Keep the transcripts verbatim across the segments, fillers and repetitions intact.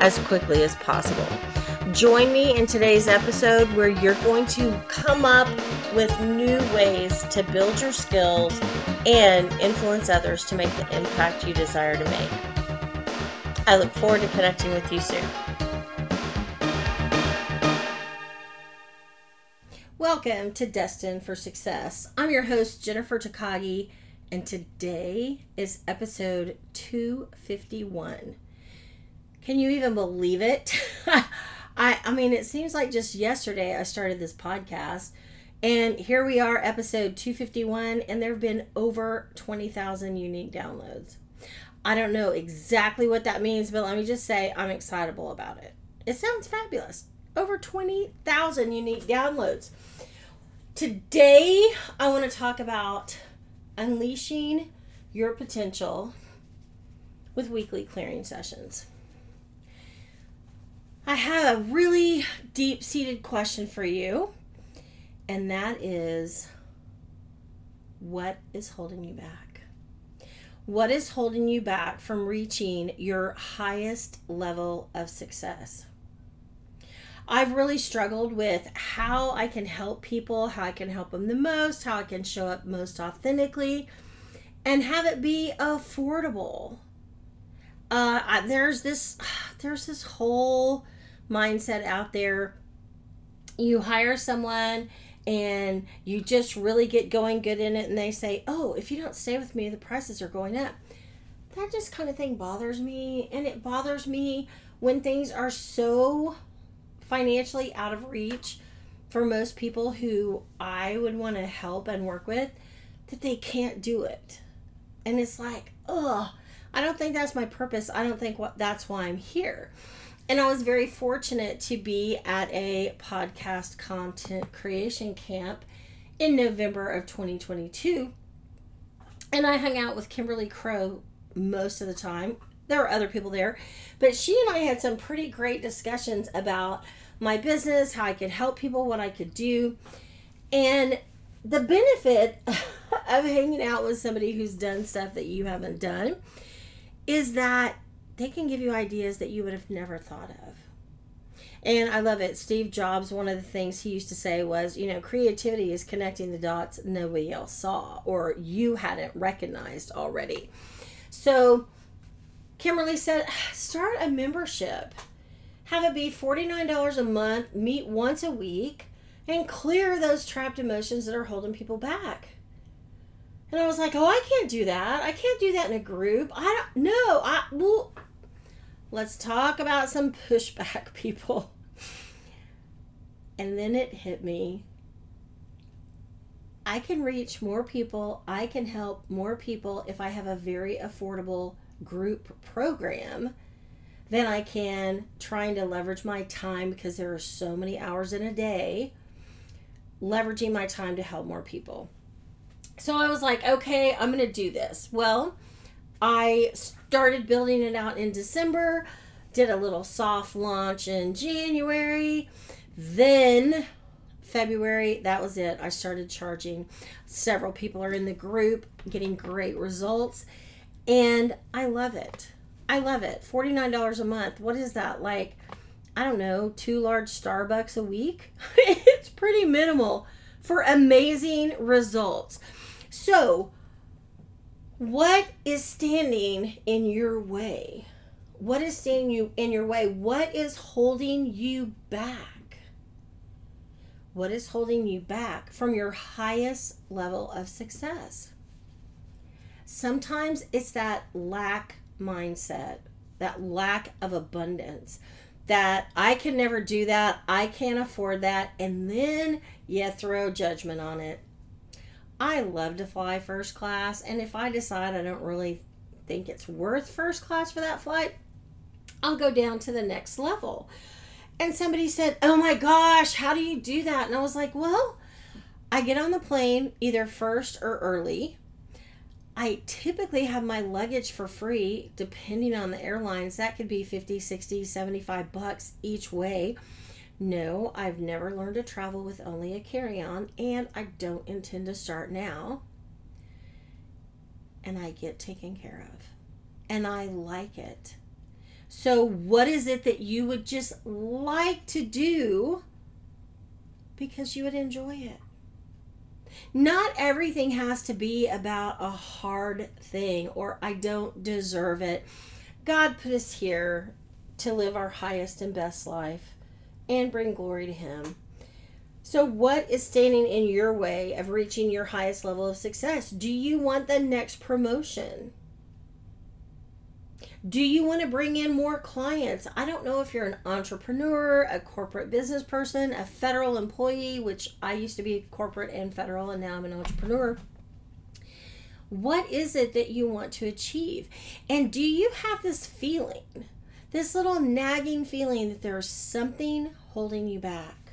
as quickly as possible. Join me in today's episode where you're going to come up with new ways to build your skills and influence others to make the impact you desire to make. I look forward to connecting with you soon. Welcome to Destined for Success. I'm your host, Jennifer Takagi, and today is episode two fifty-one. Can you even believe it? I, I mean, it seems like just yesterday I started this podcast, and here we are, episode two fifty-one, and there have been over twenty thousand unique downloads. I don't know exactly what that means, but let me just say I'm excitable about it. It sounds fabulous. Over twenty thousand unique downloads. Today, I want to talk about unleashing your potential with weekly clearing sessions. I have a really deep-seated question for you, and that is, what is holding you back? What is holding you back from reaching your highest level of success? I've really struggled with how I can help people, how I can help them the most, how I can show up most authentically, and have it be affordable. Uh, I, there's this, there's this whole mindset out there. You hire someone and you just really get going good in it, and they say, "Oh, if you don't stay with me, the prices are going up." That just kind of thing bothers me, and it bothers me when things are so financially out of reach for most people who I would want to help and work with, that they can't do it. And it's like, ugh, I don't think that's my purpose. I don't think what, that's why I'm here. And I was very fortunate to be at a podcast content creation camp in November of twenty twenty-two. And I hung out with Kimberly Crow most of the time. There were other people there, but she and I had some pretty great discussions about my business, how I could help people, what I could do. And the benefit of hanging out with somebody who's done stuff that you haven't done is that they can give you ideas that you would have never thought of. And I love it. Steve Jobs, one of the things he used to say was, you know, creativity is connecting the dots nobody else saw or you hadn't recognized already. So Kimberly said, start a membership. Have it be forty-nine dollars a month, meet once a week, and clear those trapped emotions that are holding people back. And I was like, oh, I can't do that. I can't do that in a group. I don't know. I, well, let's talk about some pushback, people. And then it hit me. I can reach more people. I can help more people if I have a very affordable group program than I can trying to leverage my time, because there are so many hours in a day, leveraging my time to help more people. So I was like, okay, I'm going to do this. Well, I started building it out in December, did a little soft launch in January, then February, that was it. I started charging. Several people are in the group, getting great results. And I love it. I love it. forty-nine dollars a month. What is that? Like, I don't know, two large Starbucks a week? It's pretty minimal for amazing results. So, what is standing in your way? What is standing you in your way? What is holding you back? What is holding you back from your highest level of success? Sometimes it's that lack mindset, that lack of abundance, that I can never do that, I can't afford that, and then you throw judgment on it. I love to fly first class, and if I decide I don't really think it's worth first class for that flight, I'll go down to the next level. And somebody said, oh my gosh, how do you do that? And I was like, well, I get on the plane either first or early. I typically have my luggage for free, depending on the airlines. That could be fifty, sixty, seventy-five bucks each way. No, I've never learned to travel with only a carry-on, and I don't intend to start now. And I get taken care of. And I like it. So what is it that you would just like to do because you would enjoy it? Not everything has to be about a hard thing or I don't deserve it. God put us here to live our highest and best life and bring glory to Him. So what is standing in your way of reaching your highest level of success? Do you want the next promotion? Do you want to bring in more clients? I don't know if you're an entrepreneur, a corporate business person, a federal employee, which I used to be corporate and federal, and now I'm an entrepreneur. What is it that you want to achieve? And do you have this feeling, this little nagging feeling that there's something holding you back?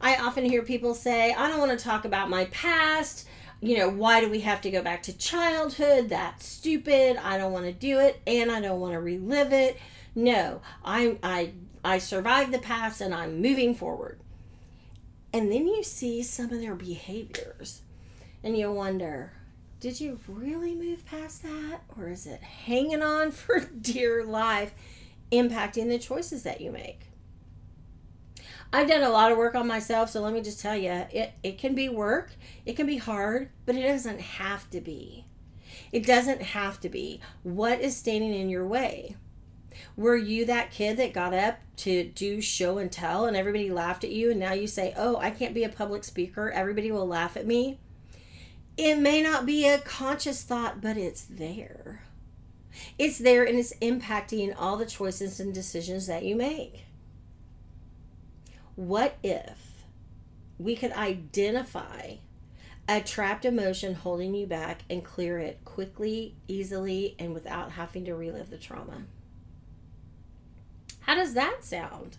I often hear people say, I don't want to talk about my past. You know, why do we have to go back to childhood? That's stupid. I don't want to do it, and I don't want to relive it. No, I I I survived the past, and I'm moving forward. And then you see some of their behaviors, and you wonder, did you really move past that, or is it hanging on for dear life, impacting the choices that you make? I've done a lot of work on myself, so let me just tell you, it, it can be work, it can be hard, but it doesn't have to be. It doesn't have to be. What is standing in your way? Were you that kid that got up to do show and tell and everybody laughed at you and now you say, oh, I can't be a public speaker, everybody will laugh at me? It may not be a conscious thought, but it's there. It's there and it's impacting all the choices and decisions that you make. What if we could identify a trapped emotion holding you back and clear it quickly, easily, and without having to relive the trauma? How does that sound?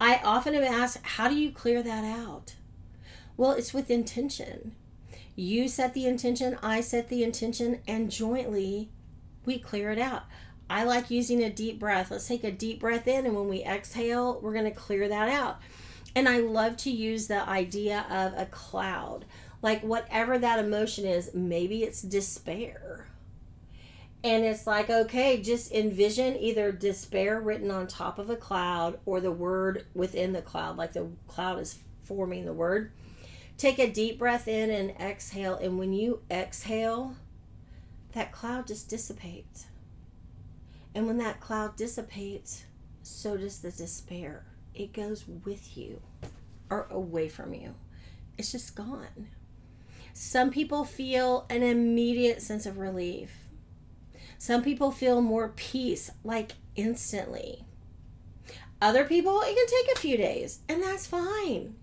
I often am asked, how do you clear that out? Well, it's with intention. You set the intention, I set the intention, and jointly we clear it out. I like using a deep breath. Let's take a deep breath in, and when we exhale, we're going to clear that out. And I love to use the idea of a cloud. Like whatever that emotion is, maybe it's despair. And it's like, okay, just envision either despair written on top of a cloud or the word within the cloud, like the cloud is forming the word. Take a deep breath in and exhale. And when you exhale, that cloud just dissipates. And when that cloud dissipates, so does the despair. It goes with you or away from you. It's just gone. Some people feel an immediate sense of relief. Some people feel more peace, like instantly. Other people, it can take a few days, and that's fine.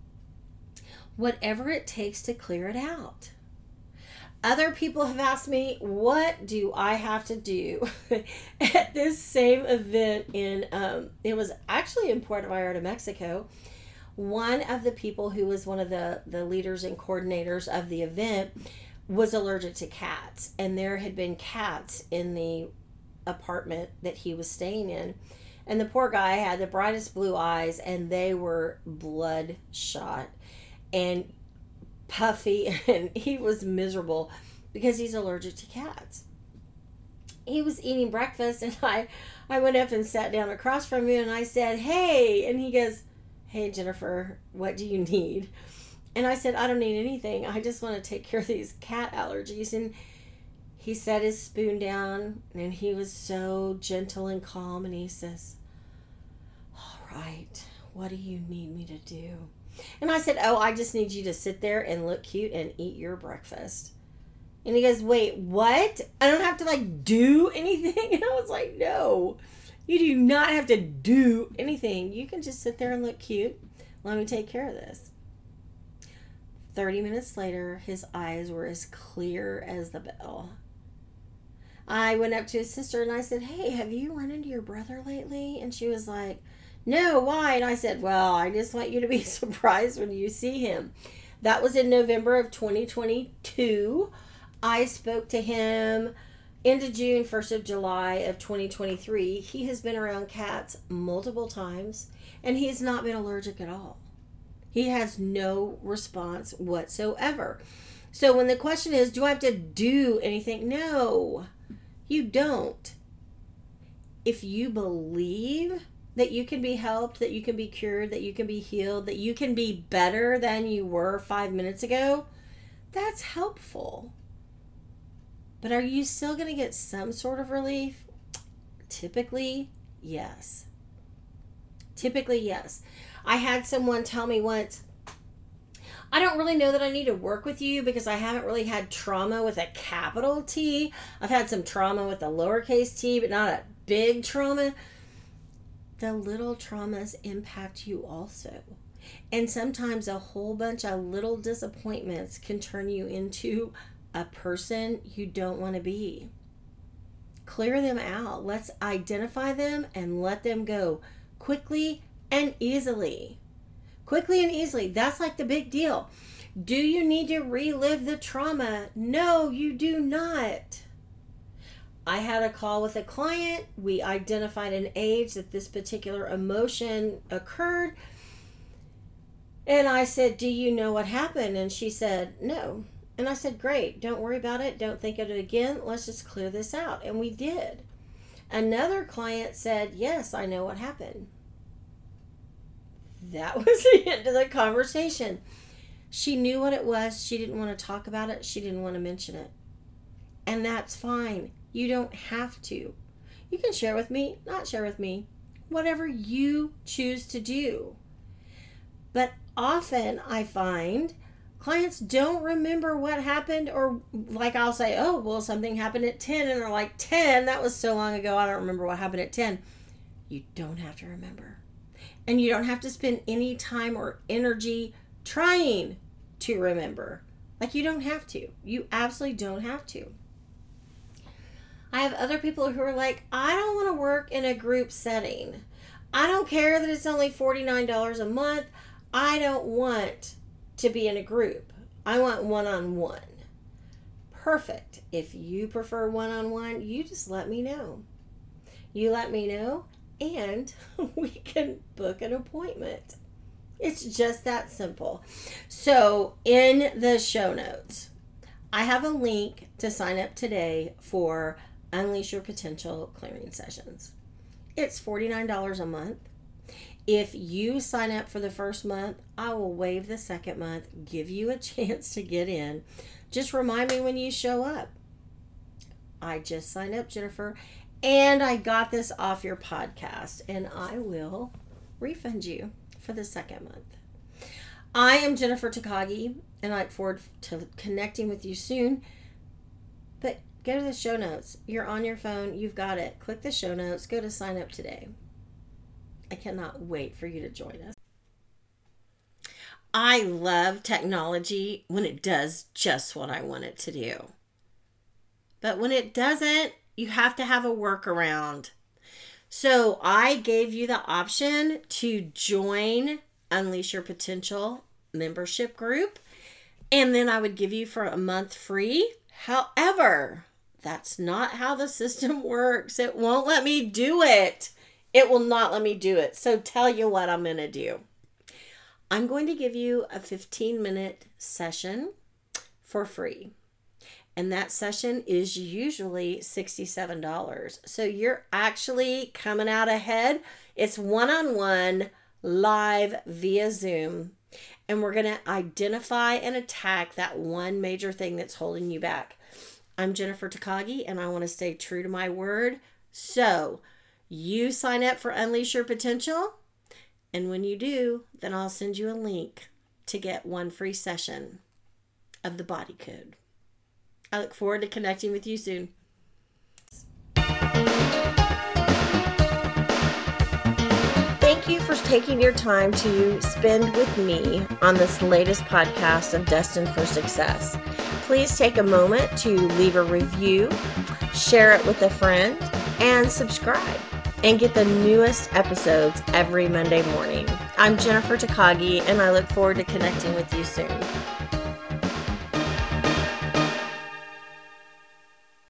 Whatever it takes to clear it out. Other people have asked me, what do I have to do at this same event in, um, it was actually in Puerto Vallarta, Mexico. One of the people who was one of the, the leaders and coordinators of the event was allergic to cats. And there had been cats in the apartment that he was staying in. And the poor guy had the brightest blue eyes and they were bloodshot and puffy, and he was miserable because he's allergic to cats. He was eating breakfast, and I, I went up and sat down across from him, and I said, hey, and he goes, hey, Jennifer, what do you need? And I said, I don't need anything. I just want to take care of these cat allergies. And he set his spoon down, and he was so gentle and calm, and he says, all right, what do you need me to do? And I said, oh, I just need you to sit there and look cute and eat your breakfast. And he goes, wait, what? I don't have to, like, do anything? And I was like, no, you do not have to do anything. You can just sit there and look cute. Let me take care of this. thirty minutes later, his eyes were as clear as the bell. I went up to his sister and I said, hey, have you run into your brother lately? And she was like, no, why? And I said, well, I just want you to be surprised when you see him. That was in November of twenty twenty-two. I spoke to him end of June, first of July of twenty twenty-three. He has been around cats multiple times, and he has not been allergic at all. He has no response whatsoever. So when the question is, do I have to do anything? No, you don't. If you believe that you can be helped, that you can be cured, that you can be healed, that you can be better than you were five minutes ago, that's helpful. But are you still going to get some sort of relief? Typically, yes. Typically, yes. I had someone tell me once, I don't really know that I need to work with you because I haven't really had trauma with a capital T. I've had some trauma with a lowercase t, but not a big trauma. The little traumas impact you also. And sometimes a whole bunch of little disappointments can turn you into a person you don't want to be. Clear them out. Let's identify them and let them go quickly and easily. Quickly and easily. That's like the big deal. Do you need to relive the trauma? No, you do not. I had a call with a client. We identified an age that this particular emotion occurred. And I said, do you know what happened? And she said, no. And I said, great. Don't worry about it. Don't think of it again. Let's just clear this out. And we did. Another client said, yes, I know what happened. That was the end of the conversation. She knew what it was. She didn't want to talk about it. She didn't want to mention it. And that's fine. You don't have to. You can share with me, not share with me, whatever you choose to do. But often I find clients don't remember what happened, or like I'll say, oh, well, something happened at ten, and they're like, ten, that was so long ago, I don't remember what happened at ten. You don't have to remember. And you don't have to spend any time or energy trying to remember. Like, you don't have to. You absolutely don't have to. I have other people who are like, I don't want to work in a group setting. I don't care that it's only forty-nine dollars a month. I don't want to be in a group. I want one-on-one. Perfect. If you prefer one-on-one, you just let me know. You let me know, and we can book an appointment. It's just that simple. So in the show notes, I have a link to sign up today for Unleash Your Potential clearing sessions. It's forty-nine dollars a month. If you sign up for the first month, I will waive the second month, give you a chance to get in. Just remind me when you show up. I just signed up, Jennifer, and I got this off your podcast, and I will refund you for the second month. I am Jennifer Takagi, and I look forward to connecting with you soon. But go to the show notes. You're on your phone. You've got it. Click the show notes. Go to sign up today. I cannot wait for you to join us. I love technology when it does just what I want it to do. But when it doesn't, you have to have a workaround. So I gave you the option to join Unleash Your Potential membership group. And then I would give you for a month free. However, that's not how the system works. It won't let me do it. It will not let me do it. So tell you what I'm going to do. I'm going to give you a fifteen minute session for free. And that session is usually sixty-seven dollars. So you're actually coming out ahead. It's one-on-one, live via Zoom. And we're going to identify and attack that one major thing that's holding you back. I'm Jennifer Takagi, and I want to stay true to my word. So you sign up for Unleash Your Potential. And when you do, then I'll send you a link to get one free session of the body code. I look forward to connecting with you soon. Thank you for taking your time to spend with me on this latest podcast of Destined for Success. Please take a moment to leave a review, share it with a friend, and subscribe, and get the newest episodes every Monday morning. I'm Jennifer Takagi, and I look forward to connecting with you soon.